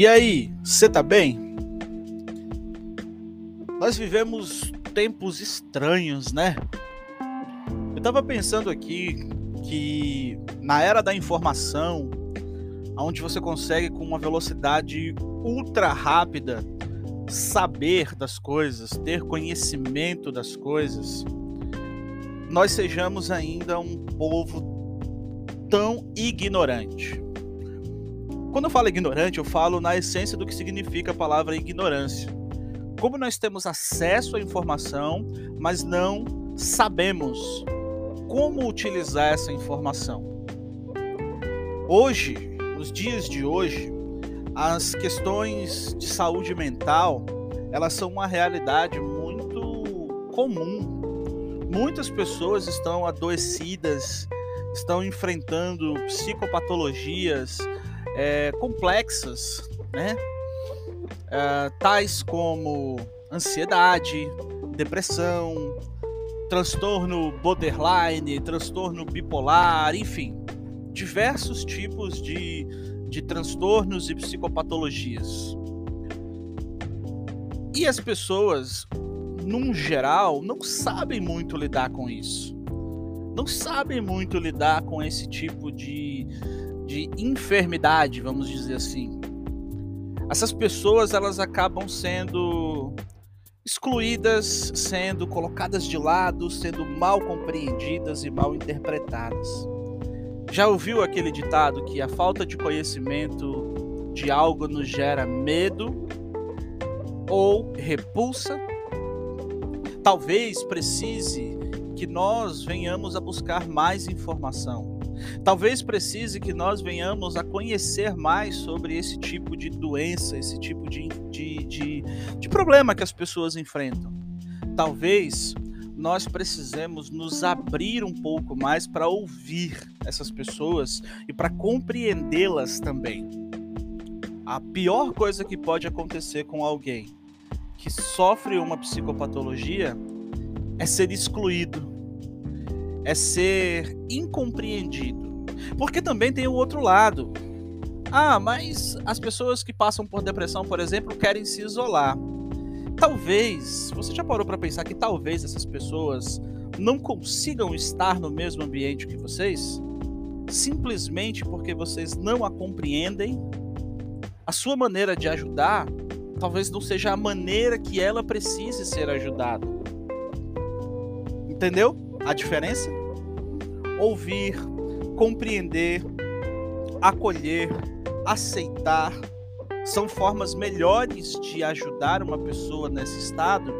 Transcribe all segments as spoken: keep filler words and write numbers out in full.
E aí, você tá bem? Nós vivemos tempos estranhos, né? Eu tava pensando aqui que na era da informação, onde você consegue com uma velocidade ultra rápida saber das coisas, ter conhecimento das coisas, nós sejamos ainda um povo tão ignorante. Quando eu falo ignorante, eu falo na essência do que significa a palavra ignorância. Como nós temos acesso à informação, mas não sabemos como utilizar essa informação. Hoje, nos dias de hoje, as questões de saúde mental, elas são uma realidade muito comum. Muitas pessoas estão adoecidas, estão enfrentando psicopatologias, É, complexas, né? é, tais como ansiedade, depressão, transtorno borderline, transtorno bipolar, enfim, diversos tipos de, de transtornos e psicopatologias. E as pessoas, num geral, não sabem muito lidar com isso, não sabem muito lidar com esse tipo de de enfermidade, vamos dizer assim. Essas pessoas, elas acabam sendo excluídas, sendo colocadas de lado, sendo mal compreendidas e mal interpretadas. Já ouviu aquele ditado que a falta de conhecimento de algo nos gera medo ou repulsa? Talvez precise que nós venhamos a buscar mais informação. Talvez precise que nós venhamos a conhecer mais sobre esse tipo de doença, esse tipo de, de, de, de problema que as pessoas enfrentam. Talvez nós precisemos nos abrir um pouco mais para ouvir essas pessoas e para compreendê-las também. A pior coisa que pode acontecer com alguém que sofre uma psicopatologia é ser excluído, é ser incompreendido. Porque também tem o outro lado. Ah, mas as pessoas que passam por depressão, por exemplo, querem se isolar. Talvez, você já parou para pensar que talvez essas pessoas não consigam estar no mesmo ambiente que vocês? Simplesmente porque vocês não a compreendem? A sua maneira de ajudar talvez não seja a maneira que ela precise ser ajudada. Entendeu? A diferença? Ouvir, compreender, acolher, aceitar são formas melhores de ajudar uma pessoa nesse estado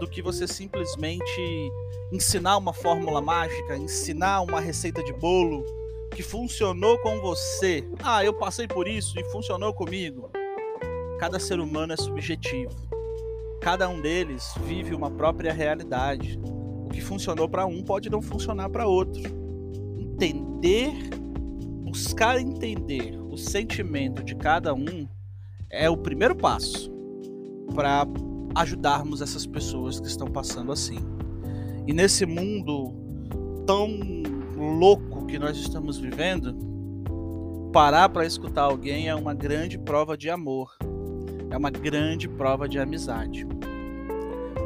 do que você simplesmente ensinar uma fórmula mágica, ensinar uma receita de bolo que funcionou com você. Ah, eu passei por isso e funcionou comigo. Cada ser humano é subjetivo. Cada um deles vive uma própria realidade. Que funcionou para um pode não funcionar para outro. Entender, buscar entender o sentimento de cada um é o primeiro passo para ajudarmos essas pessoas que estão passando assim. E nesse mundo tão louco que nós estamos vivendo, parar para escutar alguém é uma grande prova de amor, é uma grande prova de amizade.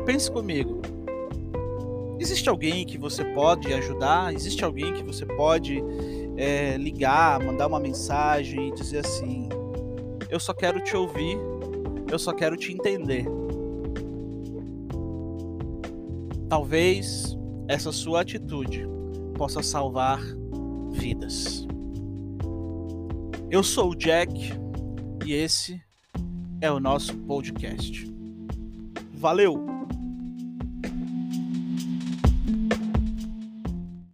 Pense comigo. Existe alguém que você pode ajudar? Existe alguém que você pode é, ligar, mandar uma mensagem e dizer assim: eu só quero te ouvir, eu só quero te entender. Talvez essa sua atitude possa salvar vidas. Eu sou o Jack e esse é o nosso podcast. Valeu!